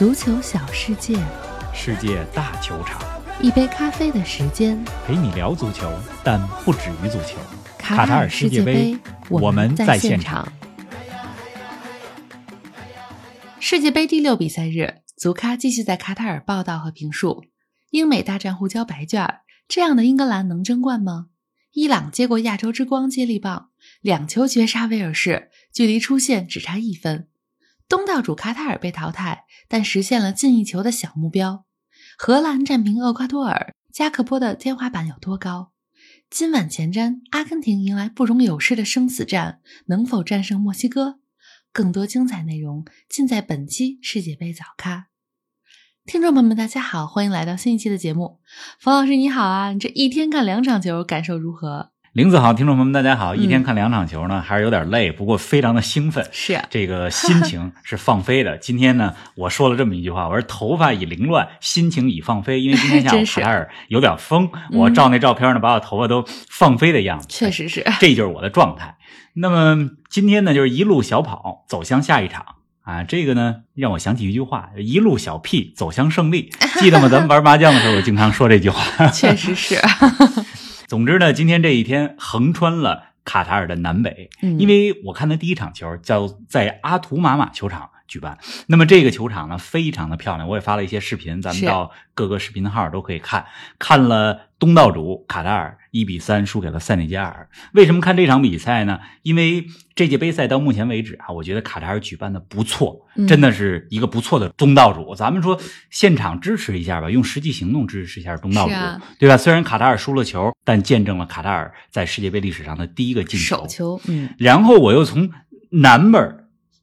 足球小世界，世界大球场，一杯咖啡的时间，陪你聊足球，但不止于足球。卡塔尔世界杯，我们在现场。世界杯第6比赛日，足咖继续在卡塔尔报道和评述。英美大战胡椒白卷，这样的英格兰能争冠吗？伊朗接过亚洲之光接力棒，2球绝杀威尔士，距离出线只差1分。东道主卡塔尔被淘汰，但实现了进1球的小目标。荷兰战平厄瓜多尔，加克波的天花板有多高？今晚前瞻，阿根廷迎来不容有失的生死战，能否战胜墨西哥？更多精彩内容尽在本期世界杯早咖。听众朋友们大家好，欢迎来到新一期的节目。冯老师你好啊，你这一天看2场球感受如何？林子好，听众朋友们大家好，一天看2场球呢还是有点累，不过非常的兴奋，是啊，这个心情是放飞的。今天呢我说了这么一句话，我说头发已凌乱，心情已放飞，因为今天下午卡塔尔有点风，我照那照片呢把我头发都放飞的样子，确实是，这就是我的状态。那么今天呢就是一路小跑走向下一场。啊，这个呢让我想起一句话，一路小屁走向胜利，记得吗？咱们玩麻将的时候我经常说这句话。确实是。总之呢，今天这一天横穿了卡塔尔的南北，因为我看的第1场球叫在阿图马马球场举办。那么这个球场呢非常的漂亮，我也发了一些视频，咱们到各个视频号都可以看。看了东道主卡塔尔1比3输给了塞内加尔。为什么看这场比赛呢？因为这届杯赛到目前为止啊，我觉得卡塔尔举办的不错，真的是一个不错的东道主。咱们说现场支持一下吧，用实际行动支持一下东道主，啊，对吧？虽然卡塔尔输了球，但见证了卡塔尔在世界杯历史上的第1个进球。手球，然后我又从南边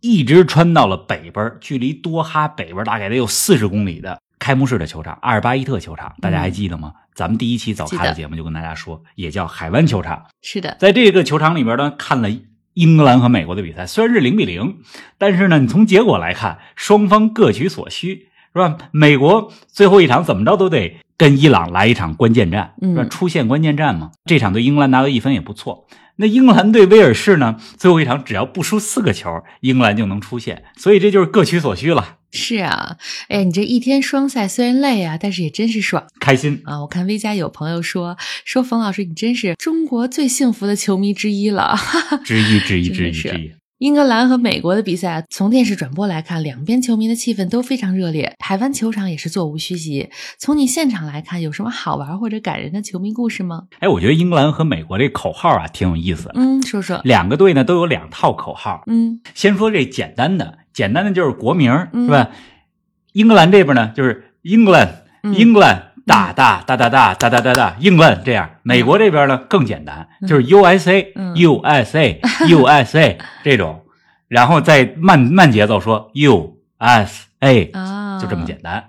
一直穿到了北边，距离多哈北边大概得有40公里的开幕式的球场，阿尔巴伊特球场，大家还记得吗？咱们第1期早咖的节目就跟大家说，也叫海湾球场。是的，在这个球场里边呢，看了英格兰和美国的比赛，虽然是0比0，但是呢，你从结果来看，双方各取所需，是吧？美国最后一场怎么着都得跟伊朗来一场关键战，是吧？出现关键战嘛，这场对英格兰拿到1分也不错。那英格兰对威尔士呢，最后一场只要不输4个球，英格兰就能出线，所以这就是各取所需了。是啊，哎，你这一天双赛虽然累啊，但是也真是爽，开心啊！我看微家有朋友说冯老师你真是中国最幸福的球迷之一了，之一。英格兰和美国的比赛，从电视转播来看，两边球迷的气氛都非常热烈，海湾球场也是座无虚席。从你现场来看，有什么好玩或者感人的球迷故事吗？哎，我觉得英格兰和美国这口号啊挺有意思的。说说。两个队呢都有2套口号。先说这简单的就是国名，是吧？英格兰这边呢就是 England，大大大大大大大大大英格兰这样。美国这边呢更简单，就是 USA、USA USA 这种，然后再慢节奏说 USA，就这么简单。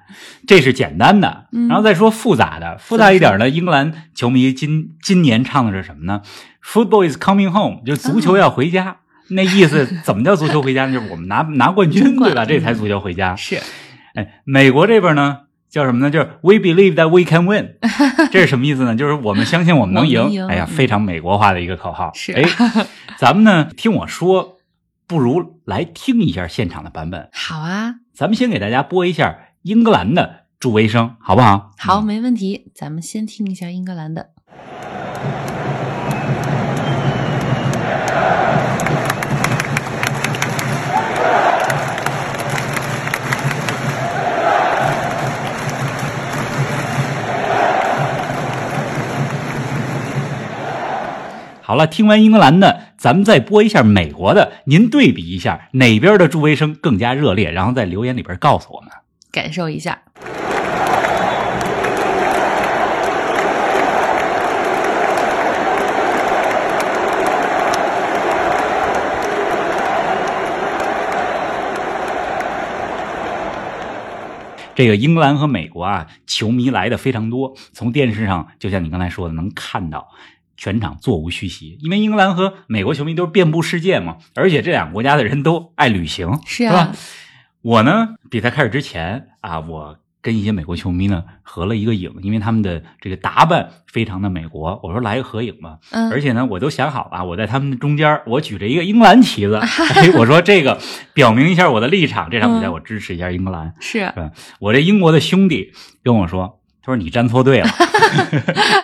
这是简单的，然后再说复杂一点呢，英格兰球迷今年唱的是什么呢？ Football is coming home， 就是足球要回家。那意思怎么叫足球回家呢？就是我们拿冠军，对吧？这才足球回家。是。哎，美国这边呢叫什么呢？就是 We believe that we can win， 这是什么意思呢？就是我们相信我们能赢。哎呀，非常美国化的一个口号。是，哎，咱们呢听我说，不如来听一下现场的版本。好啊，咱们先给大家播一下英格兰的助威声，好不好？好，没问题。咱们先听一下英格兰的。好了，听完英格兰的，咱们再播一下美国的，您对比一下哪边的助威声更加热烈，然后在留言里边告诉我们，感受一下。这个英格兰和美国啊，球迷来的非常多，从电视上就像你刚才说的，能看到全场座无虚席，因为英格兰和美国球迷都是遍布世界嘛，而且这两个国家的人都爱旅行，是吧？我呢，比赛开始之前啊，我跟一些美国球迷呢合了一个影，因为他们的这个打扮非常的美国，我说来个合影吧。而且呢我都想好了，我在他们中间我举着一个英格兰旗子，哎，我说这个表明一下我的立场，这场比赛我支持一下英格兰。是，我这英国的兄弟跟我说，他说你站错队了。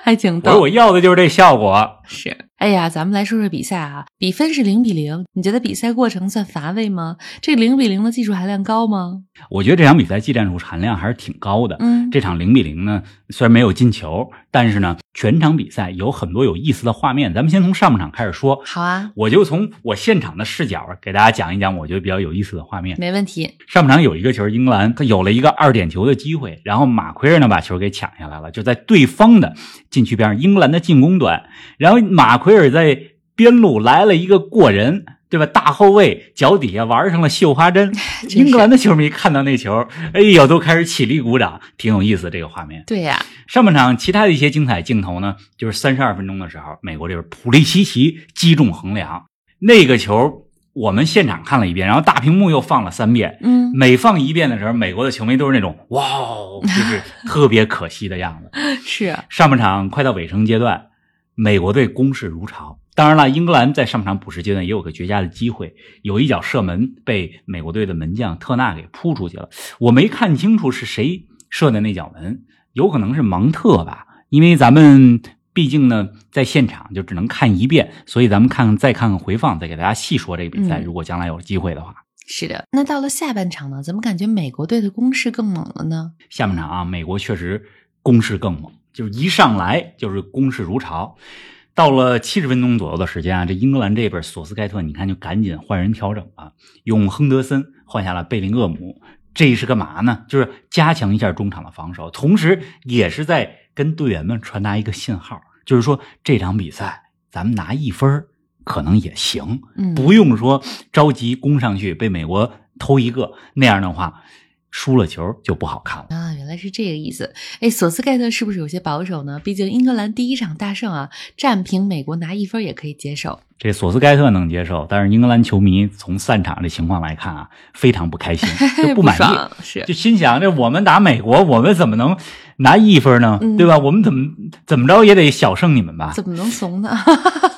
还挺逗。我说我要的就是这效果。是。哎呀，咱们来说说比赛啊，比分是0-0，你觉得比赛过程算乏味吗？这0-0的技术含量高吗？我觉得这场比赛技战术含量还是挺高的。这场0-0呢，虽然没有进球，但是呢，全场比赛有很多有意思的画面。咱们先从上半场开始说。好啊，我就从我现场的视角给大家讲一讲，我觉得比较有意思的画面。没问题。上半场有一个球，英格兰有了一个2点球的机会，然后马奎尔呢把球给抢下来了，就在对方的禁区边上，英格兰的进攻端，然后马奎尔在边路来了一个过人，对吧？大后卫脚底下玩上了绣花针，英格兰的球迷看到那球，哎呦，都开始起立鼓掌，挺有意思这个画面。对呀，上半场其他的一些精彩镜头呢，就是32分钟的时候，美国这边普利西奇击中横梁，那个球我们现场看了一遍，然后大屏幕又放了3遍。每放一遍的时候，美国的球迷都是那种哇，就是特别可惜的样子。是啊，上半场快到尾声阶段，美国队攻势如潮，当然了，英格兰在上半场补时阶段也有个绝佳的机会，有一脚射门被美国队的门将特纳给扑出去了。我没看清楚是谁射的那脚门，有可能是芒特吧，因为咱们毕竟呢在现场就只能看一遍，所以咱们再看看回放，再给大家细说这个比赛，如果将来有机会的话。是的，那到了下半场呢，怎么感觉美国队的攻势更猛了呢？下半场啊，美国确实攻势更猛，就是一上来就是攻势如潮。到了70分钟左右的时间啊，这英格兰这边索斯盖特你看就赶紧换人调整了，用亨德森换下了贝林厄姆，这是干嘛呢？就是加强一下中场的防守，同时也是在跟队员们传达一个信号，就是说这场比赛咱们拿1分可能也行，不用说着急攻上去被美国偷一个，那样的话输了球就不好看了啊！原来是这个意思。哎，索斯盖特是不是有些保守呢？毕竟英格兰第一场大胜啊，战平美国拿1分也可以接受。这索斯盖特能接受，但是英格兰球迷从散场的情况来看啊，非常不开心，就不满意，是就心想：这我们打美国，我们怎么能拿1分呢？对吧？我们怎么着也得小胜你们吧？怎么能怂呢？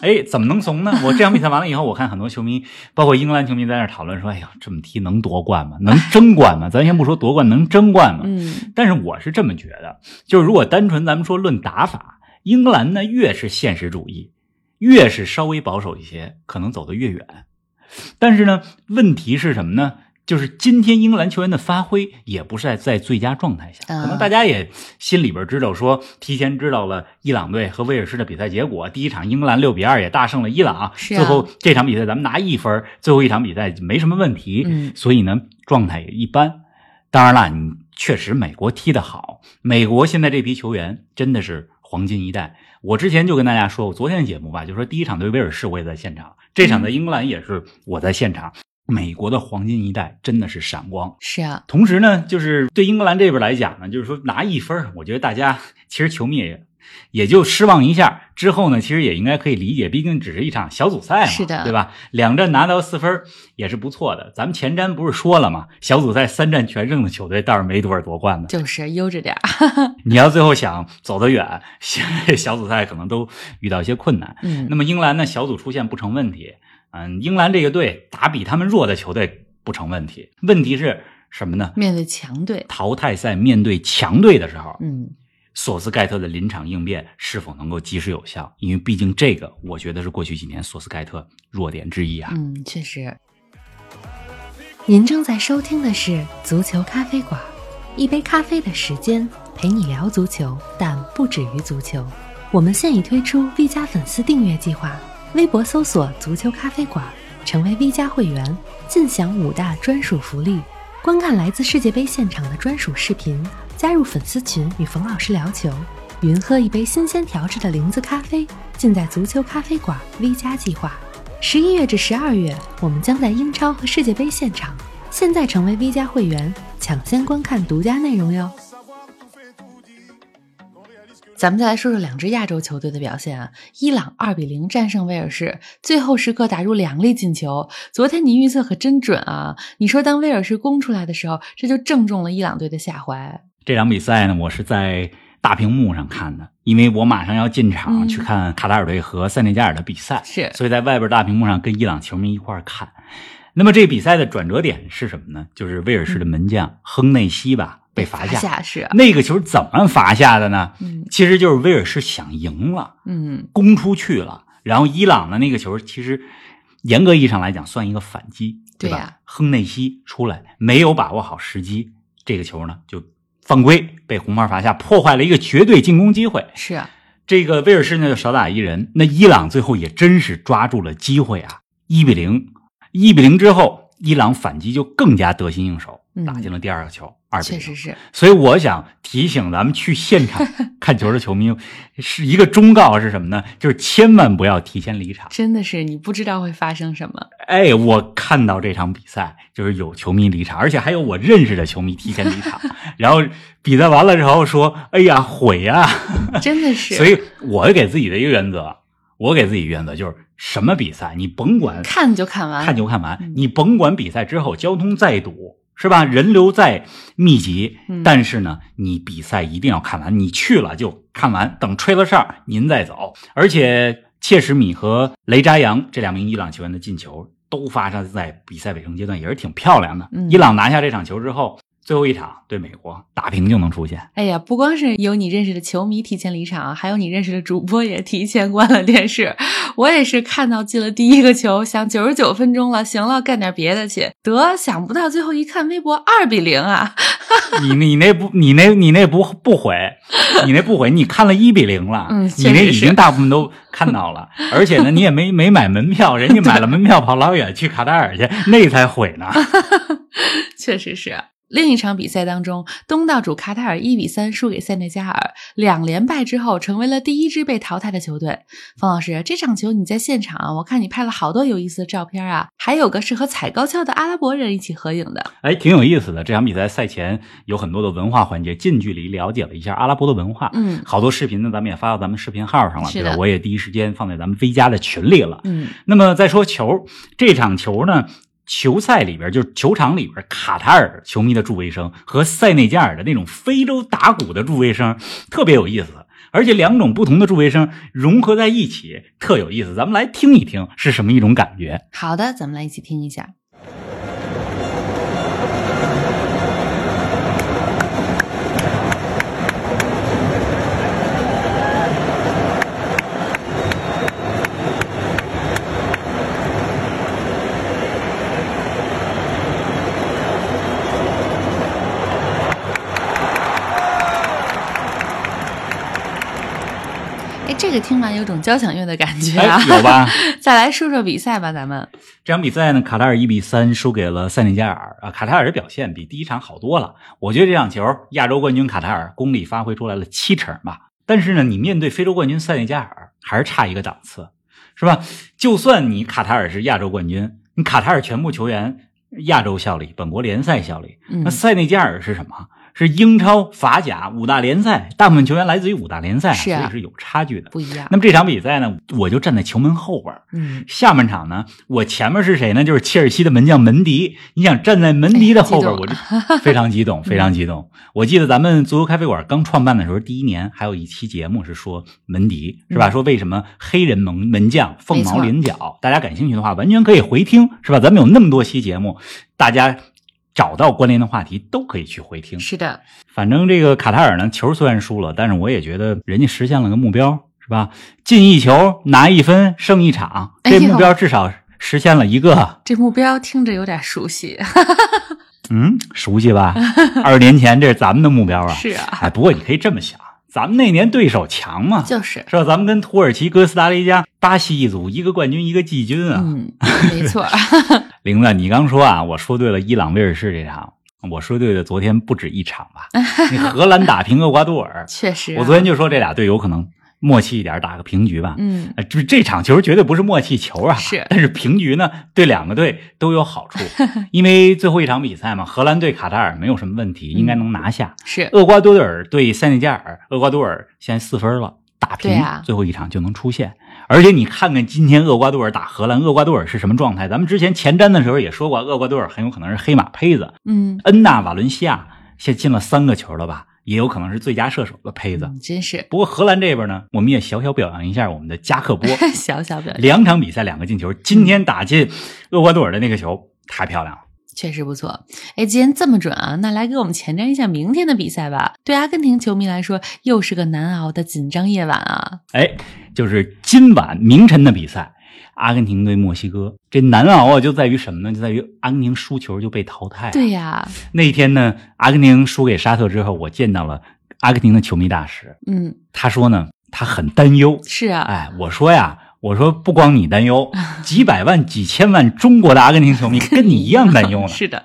哎，怎么能怂呢？我这场比赛完了以后，我看很多球迷，包括英格兰球迷在那讨论说：“哎呀，这么踢能夺冠吗？能争冠吗？”咱先不说夺冠，能争冠吗？但是我是这么觉得，就是如果单纯咱们说论打法，英格兰呢越是现实主义，越是稍微保守一些，可能走得越远。但是呢，问题是什么呢？就是今天英格兰球员的发挥也不是在最佳状态下，可能大家也心里边知道说，提前知道了伊朗队和威尔士的比赛结果，第一场英格兰6-2也大胜了伊朗，最后这场比赛咱们拿1分，最后一场比赛没什么问题，所以呢状态也一般。当然了，你确实美国踢得好，美国现在这批球员真的是黄金一代。我之前就跟大家说，我昨天的节目吧，就说第一场对威尔士我也在现场，这场的英格兰也是我在现场。美国的黄金一代真的是闪光。是啊，同时呢，就是对英格兰这边来讲呢，就是说拿1分，我觉得大家其实球迷也就失望一下，之后呢其实也应该可以理解，毕竟只是一场小组赛嘛，是的，对吧？2战拿到4分也是不错的。咱们前瞻不是说了吗？小组赛3战全胜的球队倒是没多少夺冠的，就是悠着点。你要最后想走得远，小组赛可能都遇到一些困难。那么英格兰呢，小组出线不成问题。英格兰这个队打比他们弱的球队不成问题，问题是什么呢？面对强队，淘汰赛面对强队的时候，索斯盖特的临场应变是否能够及时有效？因为毕竟这个，我觉得是过去几年索斯盖特弱点之一啊。确实。您正在收听的是《足球咖啡馆》，一杯咖啡的时间陪你聊足球，但不止于足球。我们现已推出 V 加粉丝订阅计划。微博搜索足球咖啡馆，成为 V 加会员，尽享5大专属福利，观看来自世界杯现场的专属视频，加入粉丝群与冯老师聊球，云喝一杯新鲜调制的零子咖啡，尽在足球咖啡馆 V 加计划。11月至12月，我们将在英超和世界杯现场，现在成为 V 加会员，抢先观看独家内容哟。咱们再来说说2支亚洲球队的表现啊。伊朗2-0战胜威尔士，最后时刻打入2粒进球。昨天你预测可真准啊，你说当威尔士攻出来的时候，这就正中了伊朗队的下怀。这场比赛呢，我是在大屏幕上看的，因为我马上要进场去看卡塔尔队和塞内加尔的比赛，是，所以在外边大屏幕上跟伊朗球迷一块看。那么这比赛的转折点是什么呢？就是威尔士的门将亨内西吧被罚下，是那个球怎么罚下的呢？其实就是威尔士想赢了，攻出去了，然后伊朗的那个球其实严格意义上来讲算一个反击，对吧？对啊，亨内西出来没有把握好时机，这个球呢就犯规被红牌罚下，破坏了一个绝对进攻机会。是啊，这个威尔士呢就少打一人，那伊朗最后也真是抓住了机会啊，1比0之后伊朗反击就更加得心应手，打进了第二个球，2比0。确实是。所以我想提醒咱们去现场看球的球迷是一个忠告是什么呢？就是千万不要提前离场。真的是你不知道会发生什么。哎，我看到这场比赛就是有球迷离场，而且还有我认识的球迷提前离场然后比赛完了之后说哎呀毁呀真的是。所以我给自己的一个原则，就是什么比赛你甭管，看就看完、你甭管比赛之后交通再堵是吧，人流再密集，但是呢你比赛一定要看完，你去了就看完，等吹了哨您再走。而且切什米和雷扎扬这两名伊朗球员的进球都发生在比赛尾声阶段，也是挺漂亮的。伊朗拿下这场球之后，最后一场对美国打平就能出现。哎呀，不光是有你认识的球迷提前离场，还有你认识的主播也提前关了电视。我也是看到进了第一个球，想99分钟了，行了，干点别的去。得，想不到最后一看微博2比0啊！你那不毁，你看了1比0了，你那已经大部分都看到了，而且呢，你也没买门票，人家买了门票跑老远去卡塔尔去，那才毁呢。确实是。另一场比赛当中，东道主卡塔尔1比3输给塞内加尔，2连败之后成为了第一支被淘汰的球队。冯老师，这场球你在现场，我看你拍了好多有意思的照片啊，还有个是和踩高跷的阿拉伯人一起合影的。哎，挺有意思的，这场比赛赛前有很多的文化环节，近距离了解了一下阿拉伯的文化。好多视频呢咱们也发到咱们视频号上了，对吧？我也第一时间放在咱们 V 家的群里了。那么再说球，这场球呢，球赛里边就是球场里边卡塔尔球迷的助威声和塞内加尔的那种非洲打鼓的助威声特别有意思，而且两种不同的助威声融合在一起特有意思，咱们来听一听是什么一种感觉。好的，咱们来一起听一下。这个听完有种交响乐的感觉啊，有吧？再来说说比赛吧，咱们这场比赛呢，卡塔尔1比3输给了塞内加尔啊。卡塔尔的表现比第一场好多了，我觉得这场球亚洲冠军卡塔尔功力发挥出来了70%吧。但是呢，你面对非洲冠军塞内加尔还是差一个档次，是吧？就算你卡塔尔是亚洲冠军，你卡塔尔全部球员亚洲效力，本国联赛效力，那塞内加尔是什么？是英超、法甲五大联赛，大部分球员来自于五大联赛，所以是有差距的，不一样。那么这场比赛呢，我就站在球门后边。下半场呢，我前面是谁呢？就是切尔西的门将门迪。你想站在门迪的后边，我就非常激动，非常激动。我记得咱们足球咖啡馆刚创办的时候，第一年还有一期节目是说门迪，是吧？说为什么黑人门将凤毛麟角？大家感兴趣的话，完全可以回听，是吧？咱们有那么多期节目，大家找到关联的话题都可以去回听。是的，反正这个卡塔尔呢，球虽然输了，但是我也觉得人家实现了个目标，是吧？进一球拿一分胜一场，这目标至少实现了一个。这目标听着有点熟悉。熟悉吧？20年前这是咱们的目标啊。是啊。哎，不过你可以这么想，咱们那年对手强嘛，是吧？咱们跟土耳其、哥斯达黎加、巴西一组，一个冠军，一个季军啊。没错。玲子，你刚说啊，我说对了，伊朗威尔士这场，我说对了，昨天不止一场吧？你荷兰打平厄瓜多尔，确实、啊，我昨天就说这俩队有可能默契一点打个平局吧。这场球绝对不是默契球啊，是，但是平局呢，对两个队都有好处，因为最后一场比赛嘛，荷兰对卡塔尔没有什么问题，应该能拿下。是，厄瓜多尔对塞内加尔，厄瓜多尔现在4分了。打平、最后一场就能出现。而且你看看今天厄瓜多尔打荷兰，厄瓜多尔是什么状态？咱们之前前瞻的时候也说过，厄瓜多尔很有可能是黑马胚子。恩纳瓦伦西亚现进了3个球了吧？也有可能是最佳射手的胚子，真是。不过荷兰这边呢，我们也小小表扬一下我们的加克波，小小表扬，2场比赛2个进球，今天打进厄瓜多尔的那个球太漂亮了，确实不错。哎，既然这么准啊，那来给我们前瞻一下明天的比赛吧。对阿根廷球迷来说，又是个难熬的紧张夜晚啊。哎，就是今晚明晨的比赛，阿根廷对墨西哥，这难熬啊，就在于什么呢？就在于阿根廷输球就被淘汰。对呀，那天呢，阿根廷输给沙特之后，我见到了阿根廷的球迷大使。嗯，他说呢，他很担忧。是啊，哎，我说不光你担忧，几百万几千万中国的阿根廷球迷跟你一样担忧呢。是的。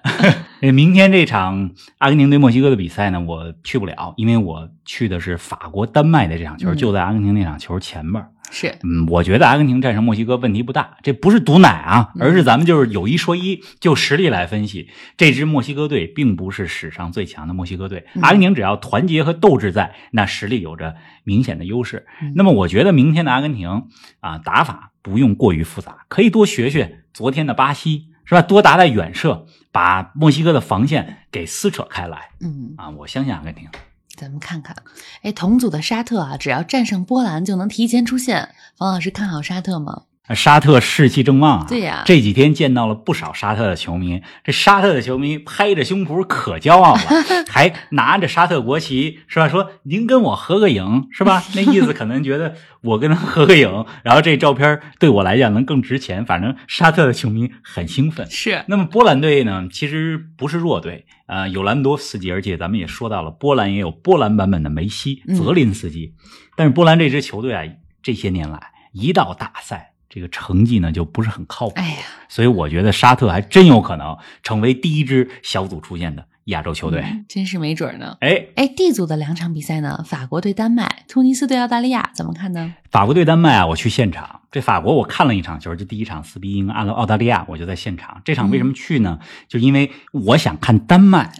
明天这场阿根廷对墨西哥的比赛呢，我去不了，因为我去的是法国丹麦的这场球，就在阿根廷那场球前边。是，我觉得阿根廷战胜墨西哥问题不大，这不是毒奶啊，而是咱们就是有一说一，就实力来分析，这支墨西哥队并不是史上最强的墨西哥队，阿根廷只要团结和斗志在，那实力有着明显的优势。那么我觉得明天的阿根廷啊，打法不用过于复杂，可以多学学昨天的巴西，是吧？多打打远射，把墨西哥的防线给撕扯开来。嗯啊，我相信阿根廷。咱们看看，哎，同组的沙特啊，只要战胜波兰就能提前出线。王老师看好沙特吗？沙特士气正旺啊！对呀，这几天见到了不少沙特的球迷，这沙特的球迷拍着胸脯可骄傲了，还拿着沙特国旗，是吧？说您跟我合个影，是吧？那意思可能觉得我跟他合个影，然后这照片对我来讲能更值钱。反正沙特的球迷很兴奋。是。那么波兰队呢，其实不是弱队。有兰多斯基，而且咱们也说到了，波兰也有波兰版本的梅西、泽林斯基。但是波兰这支球队啊，这些年来一到大赛，这个成绩呢就不是很靠谱。哎呀，所以我觉得沙特还真有可能成为第一支小组出现的亚洲球队，真是没准呢。哎，D组的2场比赛呢，法国对丹麦，突尼斯对澳大利亚，怎么看呢？法国对丹麦啊，我去现场，这法国我看了一场球，就第一场4-1赢澳大利亚，我就在现场。这场为什么去呢？就因为我想看丹麦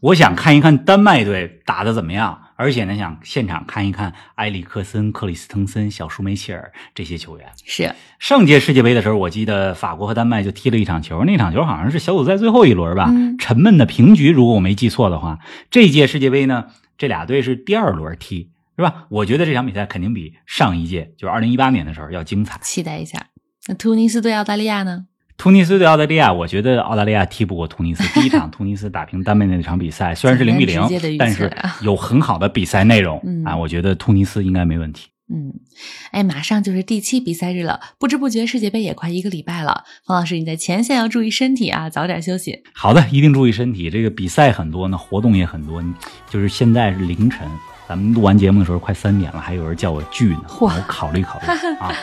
我想看一看丹麦队打得怎么样。而且呢，想现场看一看埃里克森、克里斯滕森、小舒梅切尔这些球员。是上届世界杯的时候，我记得法国和丹麦就踢了一场球，那场球好像是小组赛最后一轮吧，沉闷的平局，如果我没记错的话。这届世界杯呢，这俩队是第2轮踢，是吧？我觉得这场比赛肯定比上一届，就是2018年的时候要精彩。期待一下。那突尼斯对澳大利亚呢？突尼斯对澳大利亚，我觉得澳大利亚踢不过突尼斯。第一场突尼斯打平丹麦那场比赛，虽然是0-0，但是有很好的比赛内容啊，我觉得突尼斯应该没问题。嗯，哎，马上就是第7比赛日了，不知不觉世界杯也快1个礼拜了。方老师，你在前线要注意身体啊，早点休息。好的，一定注意身体。这个比赛很多呢，活动也很多，就是现在是凌晨，咱们录完节目的时候快3点了，还有人叫我聚呢，我考虑考虑啊。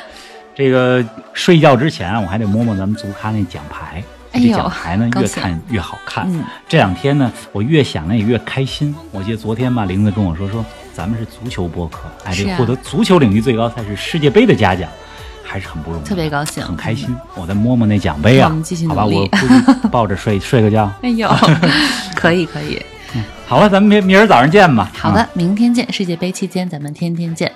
这个睡觉之前我还得摸摸咱们足咖那奖牌，这奖牌呢越看越好看。这2天呢我越想呢也越开心。我记得昨天吧，玲子跟我说咱们是足球播客，哎，这获得足球领域最高赛事世界杯的嘉奖，还是很不容易，特别高兴，很开心。我再摸摸那奖杯啊，我们继续努力，好吧，我估计抱着睡个觉。哎呦，可以。好了，咱们明儿早上见吧。好的，明天见。世界杯期间咱们天天见。